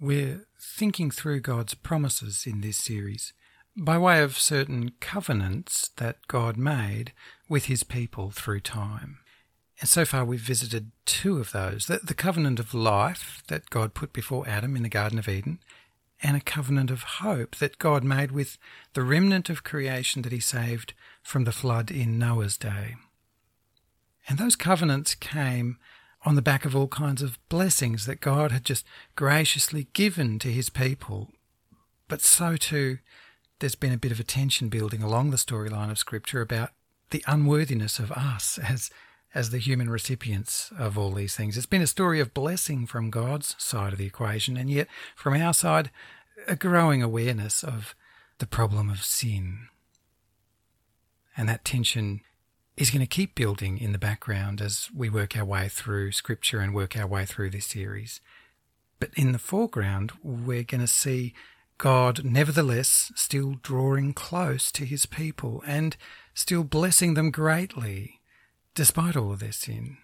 We're thinking through God's promises in this series by way of certain covenants that God made with his people through time. And so far we've visited two of those, the covenant of life that God put before Adam in the Garden of Eden, and a covenant of hope that God made with the remnant of creation that he saved from the flood in Noah's day. And those covenants came on the back of all kinds of blessings that God had just graciously given to his people. But so too, there's been a bit of a tension building along the storyline of Scripture about the unworthiness of us as the human recipients of all these things. It's been a story of blessing from God's side of the equation, and yet from our side, a growing awareness of the problem of sin. And that tension is going to keep building in the background as we work our way through Scripture and work our way through this series. But in the foreground, we're going to see God nevertheless still drawing close to his people and still blessing them greatly, despite all of their sin.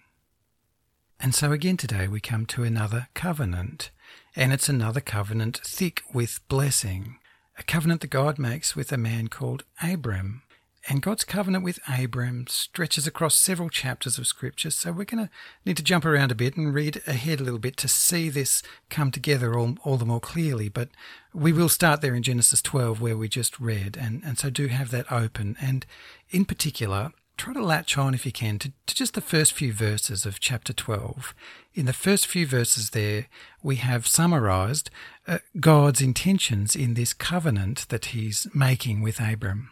And so again today we come to another covenant, and it's another covenant thick with blessing, a covenant that God makes with a man called Abram. And God's covenant with Abram stretches across several chapters of Scripture, so we're going to need to jump around a bit and read ahead a little bit to see this come together all the more clearly. But we will start there in Genesis 12 where we just read, and so do have that open. And in particular, try to latch on, if you can, to just the first few verses of chapter 12. In the first few verses there, we have summarised God's intentions in this covenant that he's making with Abram.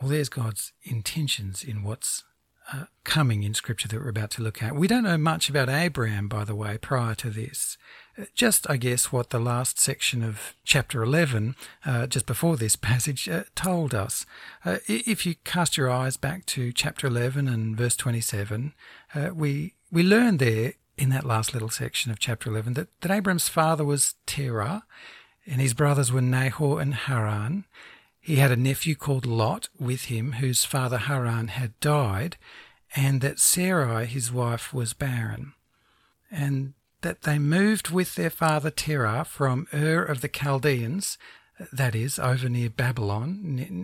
Well, there's God's intentions in what's coming in Scripture that we're about to look at. We don't know much about Abraham, by the way, prior to this. Just, I guess, what the last section of chapter 11, just before this passage, told us. If you cast your eyes back to chapter 11 and verse 27, we learn there in that last little section of chapter 11 that Abraham's father was Terah, and his brothers were Nahor and Haran. He had a nephew called Lot with him, whose father Haran had died, and that Sarai, his wife, was barren, and that they moved with their father Terah from Ur of the Chaldeans, that is, over near Babylon,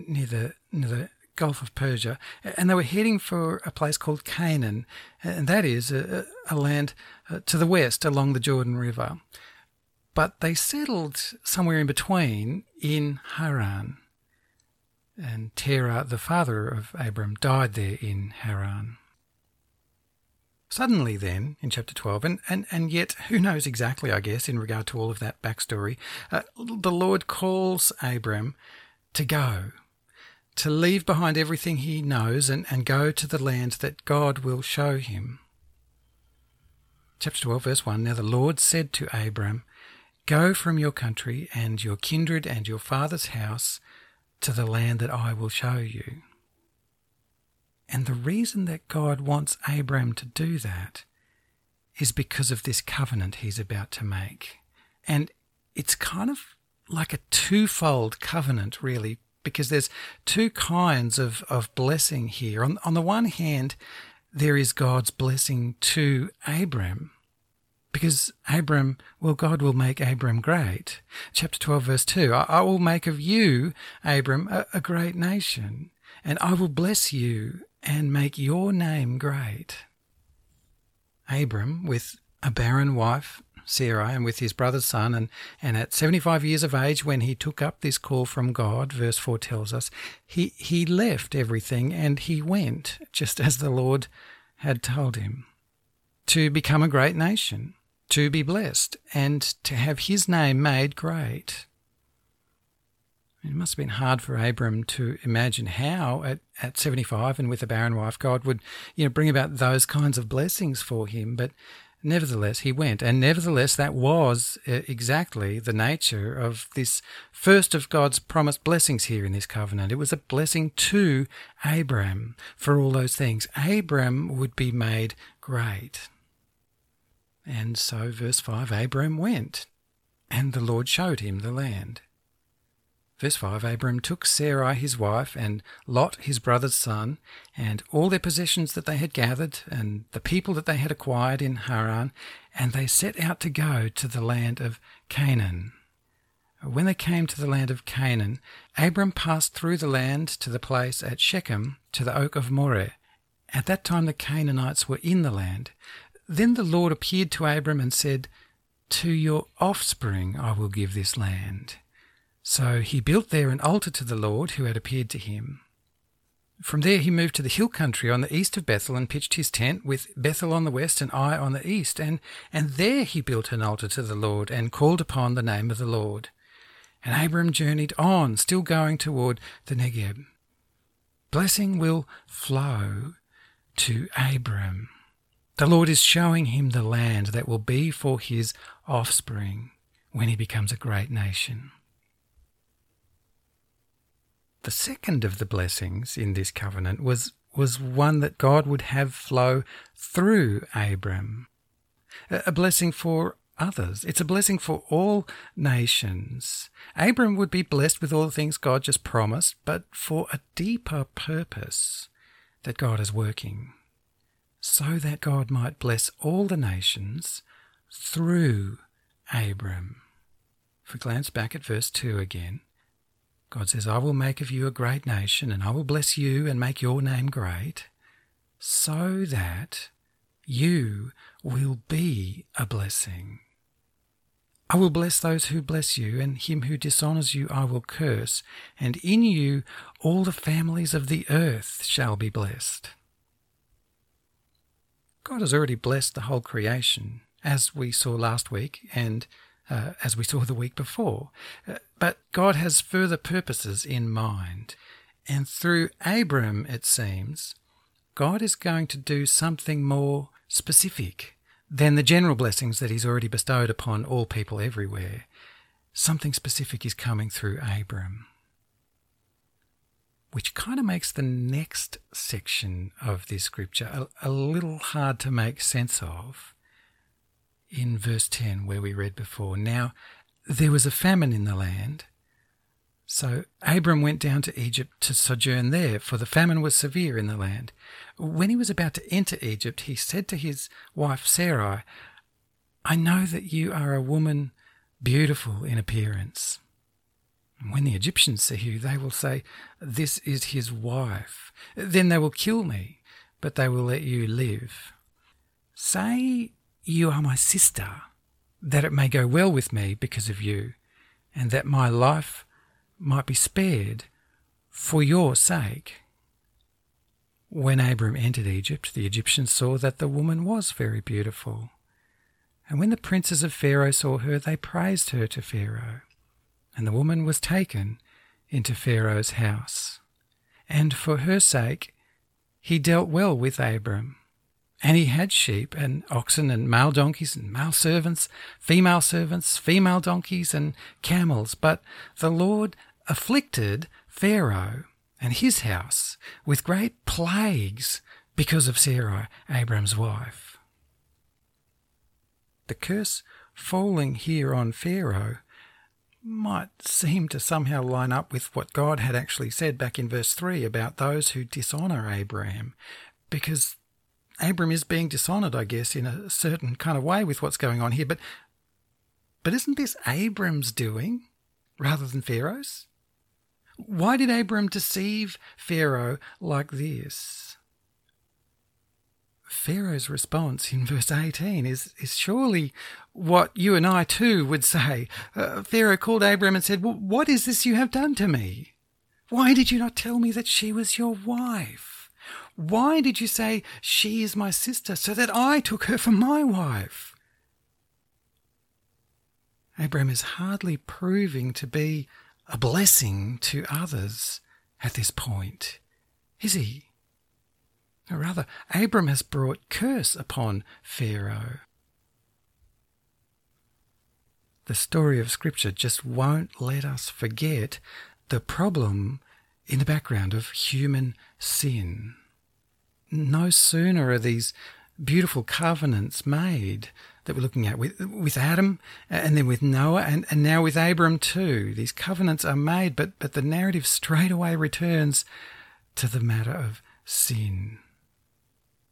near the Gulf of Persia, and they were heading for a place called Canaan, and that is a land to the west along the Jordan River. But they settled somewhere in between in Haran. And Terah, the father of Abram, died there in Haran. Suddenly then, in chapter 12, and yet who knows exactly, I guess, in regard to all of that backstory, the Lord calls Abram to go, to leave behind everything he knows and go to the land that God will show him. Chapter 12, verse 1, "Now the Lord said to Abram, 'Go from your country and your kindred and your father's house to the land that I will show you.'" And the reason that God wants Abram to do that is because of this covenant he's about to make. And it's kind of like a twofold covenant, really, because there's two kinds of blessing here. On the one hand, there is God's blessing to Abram, because God will make Abram great. Chapter 12, verse 2, "I will make of you, Abram, a great nation, and I will bless you and make your name great." Abram, with a barren wife, Sarah, and with his brother's son, and at 75 years of age when he took up this call from God, verse 4 tells us, he left everything and he went, just as the Lord had told him, to become a great nation, to be blessed, and to have his name made great. It must have been hard for Abram to imagine how, at 75 and with a barren wife, God would bring about those kinds of blessings for him. But Nevertheless, he went, and nevertheless that was exactly the nature of this first of God's promised blessings here in this covenant. It was a blessing to Abraham for all those things. Abraham would be made great. And so, verse 5, Abraham went, and the Lord showed him the land. Verse 5, Abraham took Sarai his wife and Lot his brother's son and all their possessions that they had gathered and the people that they had acquired in Haran, and they set out to go to the land of Canaan. When they came to the land of Canaan, Abram passed through the land to the place at Shechem, to the oak of Moreh. At that time the Canaanites were in the land. Then the Lord appeared to Abram and said, "To your offspring I will give this land." So he built there an altar to the Lord who had appeared to him. From there he moved to the hill country on the east of Bethel and pitched his tent, with Bethel on the west and Ai on the east. And there he built an altar to the Lord and called upon the name of the Lord. And Abram journeyed on, still going toward the Negev. Blessing will flow to Abram. The Lord is showing him the land that will be for his offspring when he becomes a great nation. The second of the blessings in this covenant was one that God would have flow through Abram, a blessing for others. It's a blessing for all nations. Abram would be blessed with all the things God just promised, but for a deeper purpose that God is working, so that God might bless all the nations through Abram. If we glance back at verse 2 again, God says, "I will make of you a great nation, and I will bless you and make your name great, so that you will be a blessing. I will bless those who bless you, and him who dishonors you I will curse, and in you all the families of the earth shall be blessed." God has already blessed the whole creation, as we saw last week, and as we saw the week before. But God has further purposes in mind. And through Abram, it seems, God is going to do something more specific than the general blessings that he's already bestowed upon all people everywhere. Something specific is coming through Abram, which kind of makes the next section of this scripture a little hard to make sense of. In verse 10, where we read before, "Now there was a famine in the land, so Abram went down to Egypt to sojourn there, for the famine was severe in the land. When he was about to enter Egypt, he said to his wife Sarai, 'I know that you are a woman beautiful in appearance.' And when the Egyptians see you, they will say, 'This is his wife.' Then they will kill me, but they will let you live. Say, 'You are my sister, that it may go well with me because of you, and that my life might be spared for your sake.' When Abram entered Egypt, the Egyptians saw that the woman was very beautiful. And when the princes of Pharaoh saw her, they praised her to Pharaoh. And the woman was taken into Pharaoh's house. And for her sake he dealt well with Abram. And he had sheep and oxen and male donkeys and male servants, female donkeys and camels. But the Lord afflicted Pharaoh and his house with great plagues because of Sarai, Abram's wife." The curse falling here on Pharaoh might seem to somehow line up with what God had actually said back in verse 3 about those who dishonour Abraham, because Abram is being dishonoured, I guess, in a certain kind of way with what's going on here. But isn't this Abram's doing rather than Pharaoh's? Why did Abram deceive Pharaoh like this? Pharaoh's response in verse 18 is surely what you and I too would say. Pharaoh called Abram and said, "Well, what is this you have done to me? Why did you not tell me that she was your wife? Why did you say, 'She is my sister,' so that I took her for my wife?" Abram is hardly proving to be a blessing to others at this point, is he? Or rather, Abram has brought curse upon Pharaoh the story of Scripture just won't let us forget the problem in the background of human sin. No sooner are these beautiful covenants made that we're looking at with Adam and then with Noah and now with Abram too. These covenants are made, but the narrative straight away returns to the matter of sin.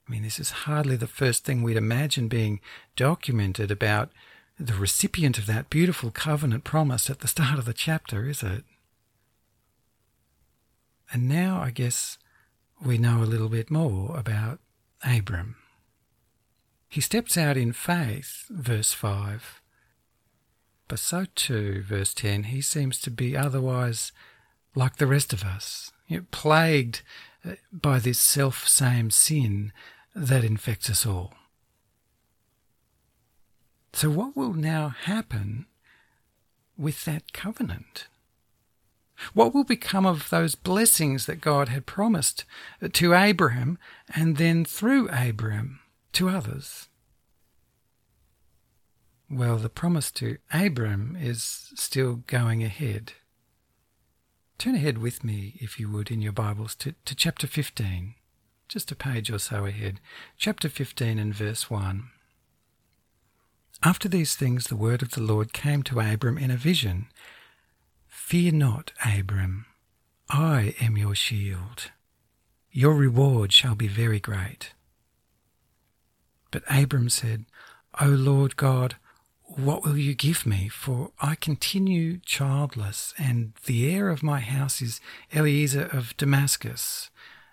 I mean, this is hardly the first thing we'd imagine being documented about the recipient of that beautiful covenant promise at the start of the chapter, is it? And now I guess we know a little bit more about Abram. He steps out in faith, verse 5. But so too, verse 10, he seems to be otherwise like the rest of us, plagued by this self-same sin that infects us all. So what will now happen with that covenant? What will become of those blessings that God had promised to Abraham and then through Abraham to others? Well, the promise to Abram is still going ahead. Turn ahead with me, if you would, in your Bibles to chapter 15, just a page or so ahead. Chapter 15 and verse 1. After these things the word of the Lord came to Abram in a vision. Fear not, Abram, I am your shield. Your reward shall be very great. But Abram said, O Lord God, what will you give me? For I continue childless, and the heir of my house is Eliezer of Damascus.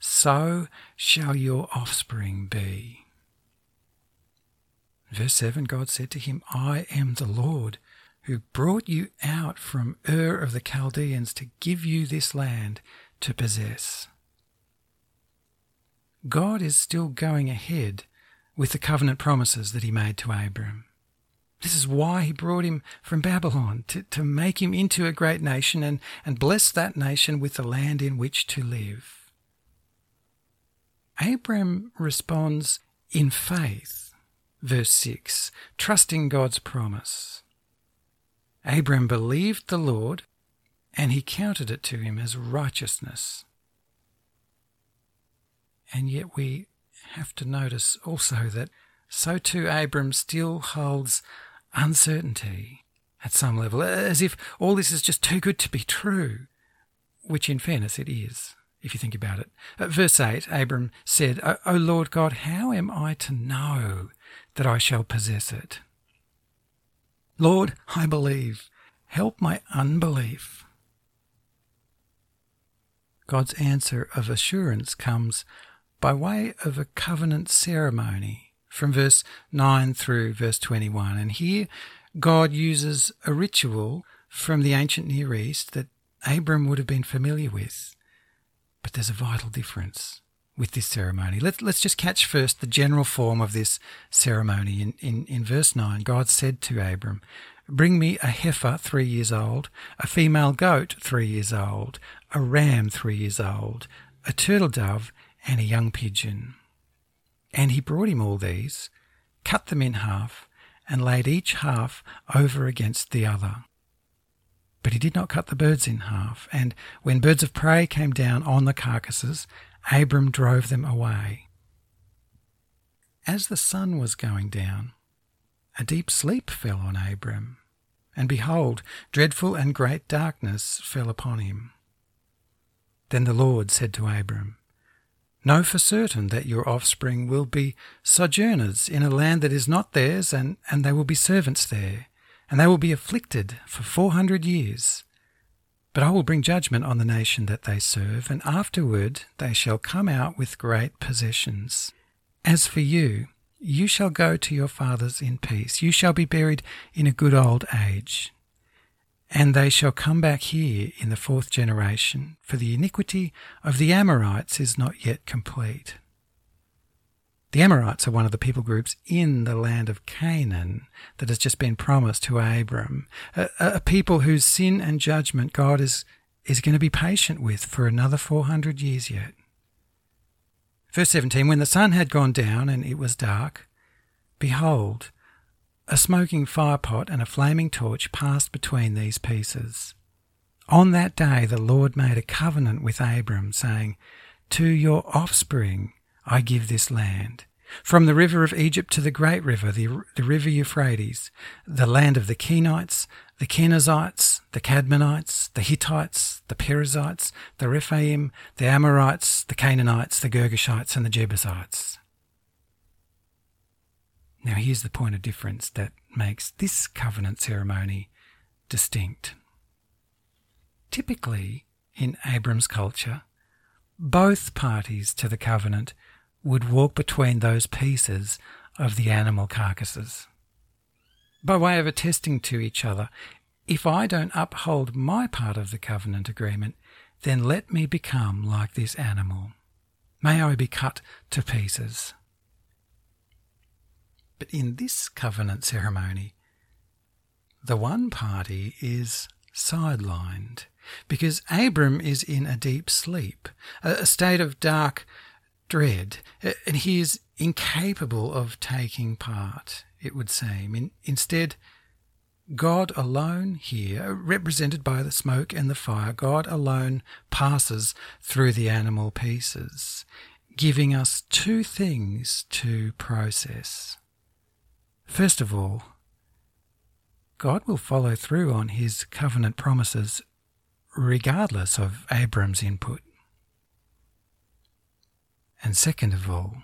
So shall your offspring be. Verse 7, God said to him, I am the Lord who brought you out from Ur of the Chaldeans to give you this land to possess. God is still going ahead with the covenant promises that he made to Abram. This is why he brought him from Babylon, to make him into a great nation and bless that nation with the land in which to live. Abram responds in faith, verse 6, trusting God's promise. Abram believed the Lord, and he counted it to him as righteousness. And yet we have to notice also that so too Abram still holds uncertainty at some level, as if all this is just too good to be true, which in fairness it is, if you think about it. Verse 8, Abram said, O Lord God, how am I to know that I shall possess it? Lord, I believe. Help my unbelief. God's answer of assurance comes by way of a covenant ceremony from verse 9 through verse 21. And here God uses a ritual from the ancient Near East that Abram would have been familiar with. But there's a vital difference with this ceremony. Let's just catch first the general form of this ceremony. In verse 9, God said to Abram, Bring me a heifer 3 years old, a female goat 3 years old, a ram 3 years old, a turtle dove and a young pigeon. And he brought him all these, cut them in half, and laid each half over against the other. But he did not cut the birds in half, and when birds of prey came down on the carcasses, Abram drove them away. As the sun was going down, a deep sleep fell on Abram, and behold, dreadful and great darkness fell upon him. Then the Lord said to Abram, Know for certain that your offspring will be sojourners in a land that is not theirs, and they will be servants there, and they will be afflicted for 400 years. But I will bring judgment on the nation that they serve, and afterward they shall come out with great possessions. As for you, you shall go to your fathers in peace. You shall be buried in a good old age. And they shall come back here in the fourth generation, for the iniquity of the Amorites is not yet complete. The Amorites are one of the people groups in the land of Canaan that has just been promised to Abram, a people whose sin and judgment God is going to be patient with for another 400 years yet. Verse 17, when the sun had gone down and it was dark, behold, a smoking firepot and a flaming torch passed between these pieces. On that day the Lord made a covenant with Abram, saying, "To your offspring I give this land, from the river of Egypt to the great river, the river Euphrates, the land of the Kenites, the Kenazites, the Kadmonites, the Hittites, the Perizzites, the Rephaim, the Amorites, the Canaanites, the Girgashites and the Jebusites." Now here's the point of difference that makes this covenant ceremony distinct. Typically, in Abram's culture, both parties to the covenant would walk between those pieces of the animal carcasses, by way of attesting to each other, if I don't uphold my part of the covenant agreement, then let me become like this animal. May I be cut to pieces. But in this covenant ceremony, the one party is sidelined, because Abram is in a deep sleep, a state of dark dread, and he is incapable of taking part, it would seem. Instead, God alone here, represented by the smoke and the fire, God alone passes through the animal pieces, giving us two things to process. First of all, God will follow through on his covenant promises regardless of Abram's input. And second of all,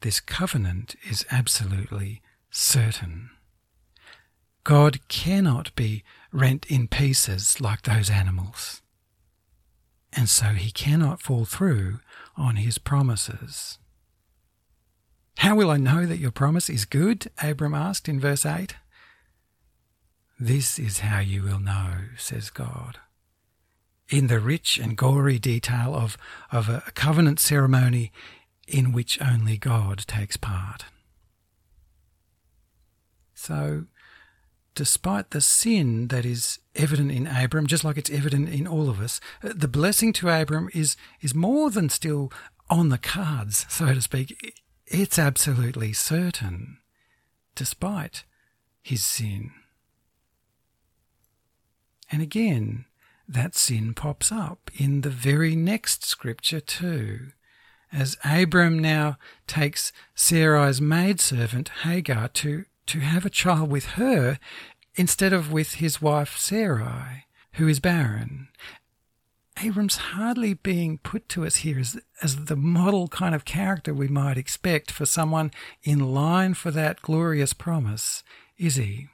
this covenant is absolutely certain. God cannot be rent in pieces like those animals, and so he cannot fall through on his promises. "How will I know that your promise is good?" Abram asked in verse 8. "This is how you will know," says God. In the rich and gory detail of a covenant ceremony in which only God takes part. So, despite the sin that is evident in Abram, just like it's evident in all of us, the blessing to Abram is more than still on the cards, so to speak. It's absolutely certain, despite his sin. And again, that sin pops up in the very next scripture too, as Abram now takes Sarai's maidservant Hagar to have a child with her instead of with his wife Sarai, who is barren. Abram's hardly being put to us here as the model kind of character we might expect for someone in line for that glorious promise, is he?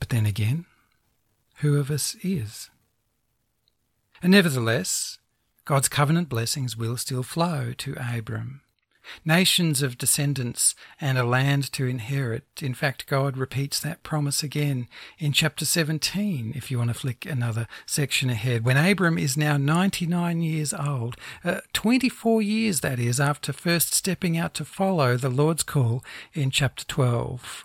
But then again, who of us is? And nevertheless, God's covenant blessings will still flow to Abram. Nations of descendants and a land to inherit. In fact, God repeats that promise again in chapter 17, if you want to flick another section ahead, when Abram is now 99 years old, 24 years, that is, after first stepping out to follow the Lord's call in chapter 12.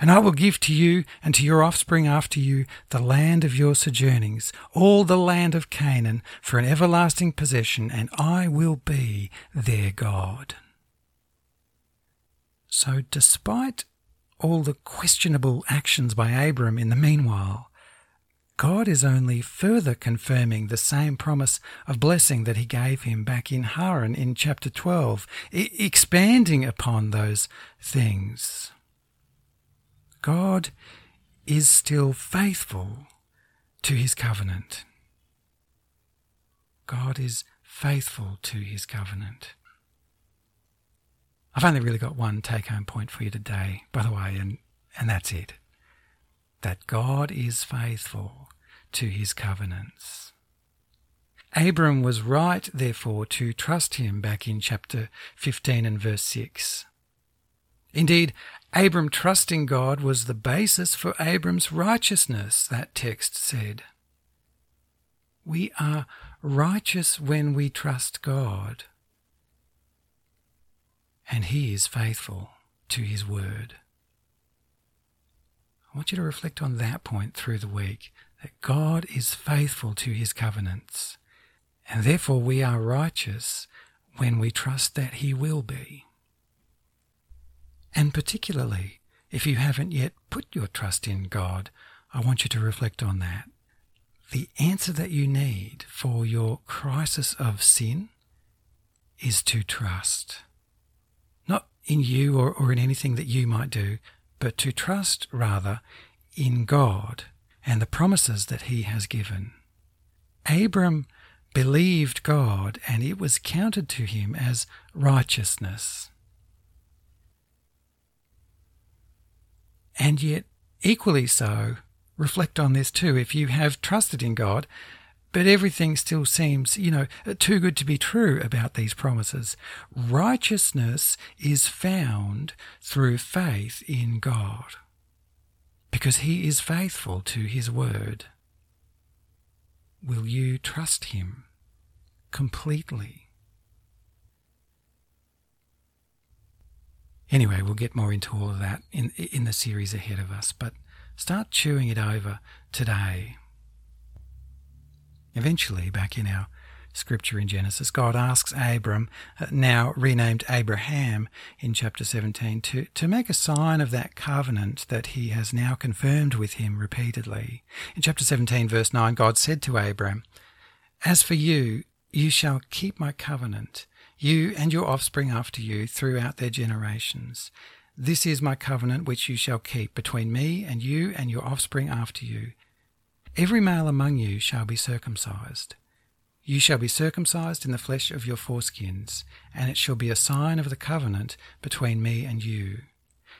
And I will give to you and to your offspring after you the land of your sojournings, all the land of Canaan, for an everlasting possession, and I will be their God. So despite all the questionable actions by Abram in the meanwhile, God is only further confirming the same promise of blessing that he gave him back in Haran in chapter 12, expanding upon those things. God is still faithful to his covenant. God is faithful to his covenant. I've only really got one take-home point for you today, by the way, and that's it. That God is faithful to his covenants. Abram was right, therefore, to trust him back in chapter 15 and verse 6. Indeed, Abram trusting God was the basis for Abram's righteousness, that text said. We are righteous when we trust God, and he is faithful to his word. I want you to reflect on that point through the week, that God is faithful to his covenants, and therefore we are righteous when we trust that he will be. And particularly, if you haven't yet put your trust in God, I want you to reflect on that. The answer that you need for your crisis of sin is to trust. Not in you or in anything that you might do, but to trust, rather, in God and the promises that he has given. Abram believed God, and it was counted to him as righteousness. And yet, equally so, reflect on this too. If you have trusted in God, but everything still seems, too good to be true about these promises, righteousness is found through faith in God, because he is faithful to his word. Will you trust him completely? Anyway, we'll get more into all of that in the series ahead of us, but start chewing it over today. Eventually, back in our scripture in Genesis, God asks Abram, now renamed Abraham in chapter 17, to make a sign of that covenant that he has now confirmed with him repeatedly. In chapter 17, verse 9, God said to Abram, "As for you, you shall keep my covenant, you and your offspring after you throughout their generations. This is my covenant which you shall keep between me and you and your offspring after you. Every male among you shall be circumcised. You shall be circumcised in the flesh of your foreskins, and it shall be a sign of the covenant between me and you.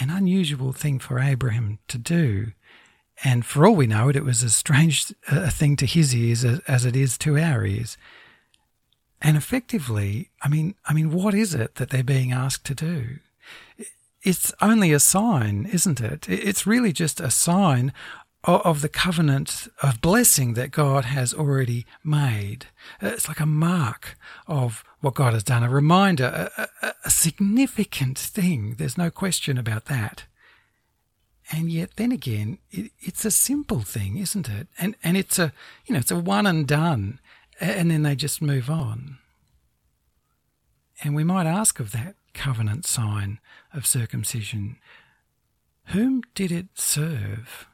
An unusual thing for Abraham to do, and for all we know, it was as strange a thing to his ears as it is to our ears. And effectively, I mean, what is it that they're being asked to do? It's only a sign, isn't it? It's really just a sign of the covenant of blessing that God has already made. It's like a mark of what God has done, a reminder, a significant thing. There's no question about that. And yet then again, it's a simple thing, isn't it? And it's a, it's a one and done, and then they just move on. And we might ask of that covenant sign of circumcision, whom did it serve?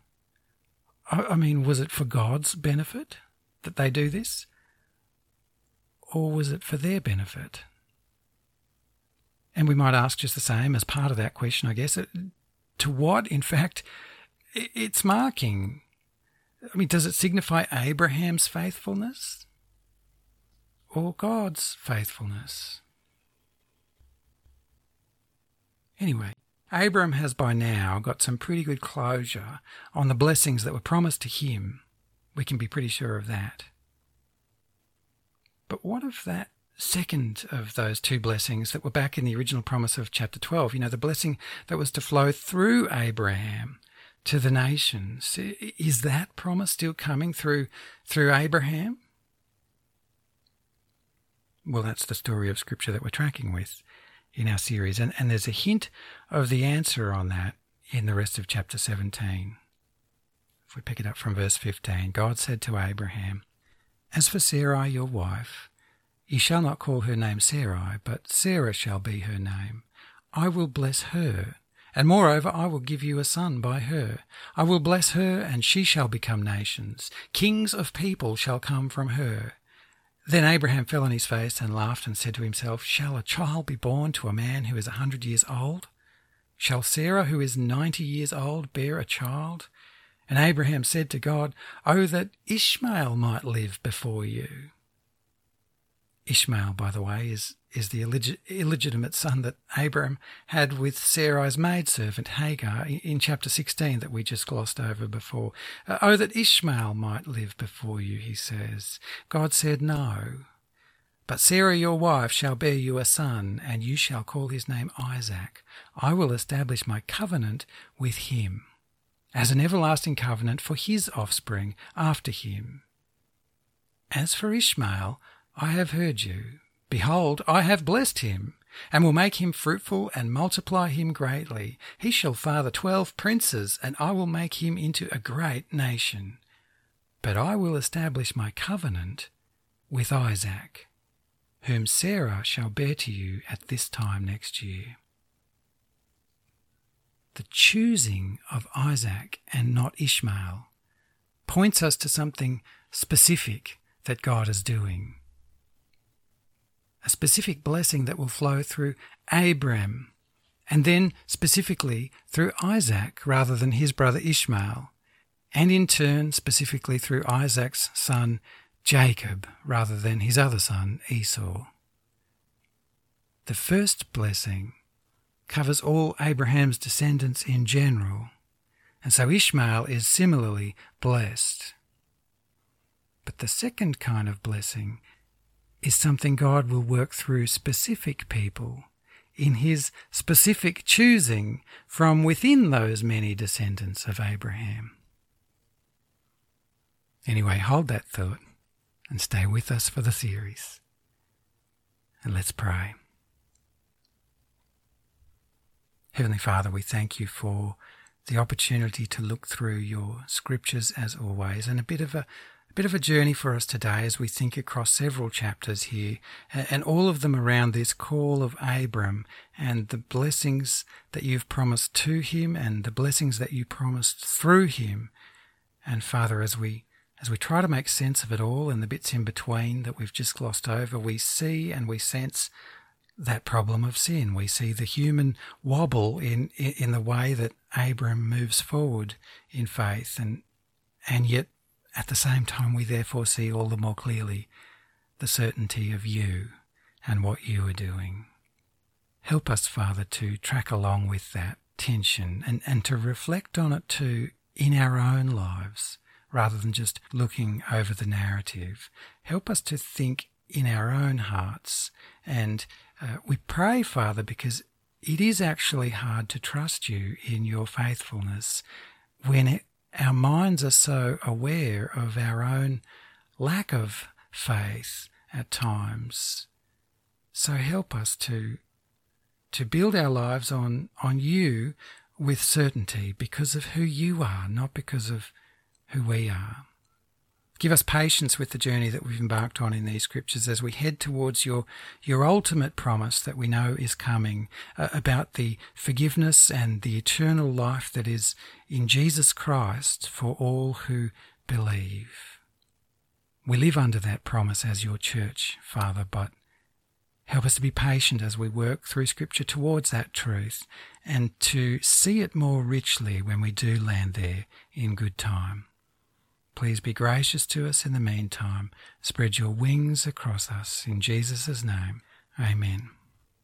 I mean, was it for God's benefit that they do this? Or was it for their benefit? And we might ask just the same as part of that question, I guess, to what, in fact, it's marking. I mean, does it signify Abraham's faithfulness or God's faithfulness? Anyway, Abram has by now got some pretty good closure on the blessings that were promised to him. We can be pretty sure of that. But what of that second of those two blessings that were back in the original promise of chapter 12? You know, the blessing that was to flow through Abraham to the nations. Is that promise still coming through Abraham? Well, that's the story of Scripture that we're tracking with in our series, and there's a hint of the answer on that in the rest of chapter 17. If we pick it up from verse 15, God said to Abraham, "As for Sarai, your wife, you shall not call her name Sarai, but Sarah shall be her name. I will bless her, and moreover I will give you a son by her. I will bless her, and she shall become nations. Kings of people shall come from her." Then Abraham fell on his face and laughed and said to himself, "Shall a child be born to a man who is 100 years old? Shall Sarah, who is 90 years old, bear a child?" And Abraham said to God, "Oh, that Ishmael might live before you." Ishmael, by the way, is the illegitimate son that Abram had with Sarai's maidservant Hagar in chapter 16 that we just glossed over before. "Oh, that Ishmael might live before you," he says. God said, "No, but Sarah your wife shall bear you a son, and you shall call his name Isaac. I will establish my covenant with him as an everlasting covenant for his offspring after him. As for Ishmael, I have heard you. Behold, I have blessed him, and will make him fruitful and multiply him greatly. He shall father 12 princes, and I will make him into a great nation. But I will establish my covenant with Isaac, whom Sarah shall bear to you at this time next year." The choosing of Isaac and not Ishmael points us to something specific that God is doing. A specific blessing that will flow through Abram, and then specifically through Isaac rather than his brother Ishmael, and in turn specifically through Isaac's son Jacob rather than his other son Esau. The first blessing covers all Abraham's descendants in general, and so Ishmael is similarly blessed. But the second kind of blessing is something God will work through specific people in his specific choosing from within those many descendants of Abraham. Anyway, hold that thought and stay with us for the series. And let's pray. Heavenly Father, we thank you for the opportunity to look through your scriptures as always, and a bit of a journey for us today as we think across several chapters here, and all of them around this call of Abram and the blessings that you've promised to him and the blessings that you promised through him. And Father, as we try to make sense of it all and the bits in between that we've just glossed over, we see and we sense that problem of sin. We see the human wobble in the way that Abram moves forward in faith, and yet at the same time, we therefore see all the more clearly the certainty of you and what you are doing. Help us, Father, to track along with that tension and to reflect on it too in our own lives rather than just looking over the narrative. Help us to think in our own hearts. And we pray, Father, because it is actually hard to trust you in your faithfulness when our minds are so aware of our own lack of faith at times. So help us to build our lives on you with certainty because of who you are, not because of who we are. Give us patience with the journey that we've embarked on in these scriptures as we head towards your ultimate promise that we know is coming, about the forgiveness and the eternal life that is in Jesus Christ for all who believe. We live under that promise as your church, Father, but help us to be patient as we work through Scripture towards that truth and to see it more richly when we do land there in good time. Please be gracious to us in the meantime. Spread your wings across us. In Jesus' name, amen.